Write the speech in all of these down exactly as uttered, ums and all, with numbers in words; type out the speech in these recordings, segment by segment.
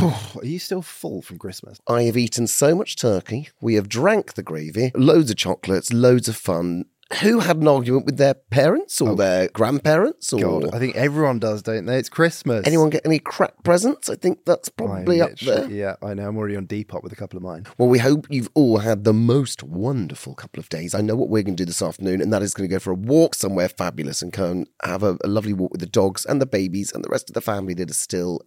Are you still full from Christmas? I have eaten so much turkey. We have drank the gravy, loads of chocolates, loads of fun. Who had an argument with their parents or oh. their grandparents? Or God, I think everyone does, don't they? It's Christmas. Anyone get any crap presents? I think that's probably up there. Yeah, I know. I'm already on Depop with a couple of mine. Well, we hope you've all had the most wonderful couple of days. I know what we're going to do this afternoon, and that is going to go for a walk somewhere fabulous and go and have a, a lovely walk with the dogs and the babies and the rest of the family that are still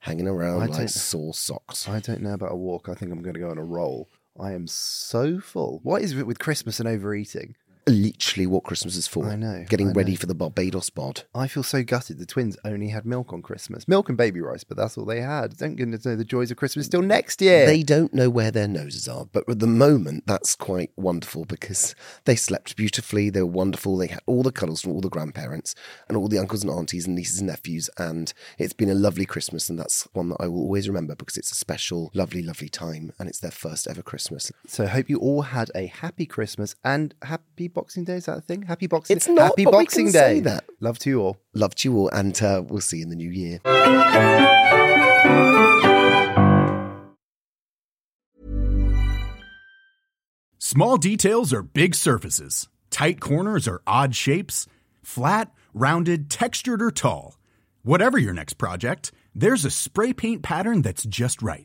hanging around I like sore socks. I don't know about a walk. I think I'm going to go on a roll. I am so full. What is it with Christmas and overeating? Literally what Christmas is for. I know. Getting I know. ready for the Barbados bod. I feel so gutted. The twins only had milk on Christmas. Milk and baby rice, but that's all they had. Don't get to know the joys of Christmas till next year. They don't know where their noses are, but at the moment, that's quite wonderful because they slept beautifully. They were wonderful. They had all the cuddles from all the grandparents and all the uncles and aunties and nieces and nephews, and it's been a lovely Christmas, and that's one that I will always remember because it's a special, lovely, lovely time, and it's their first ever Christmas. So I hope you all had a happy Christmas and happy Boxing Day, is that a thing? Happy Boxing Day. It's not, Happy but Boxing we can Day. Say that. Love to you all. Love to you all, and uh, we'll see you in the new year. Small details are big surfaces. Tight corners are odd shapes. Flat, rounded, textured, or tall. Whatever your next project, there's a spray paint pattern that's just right.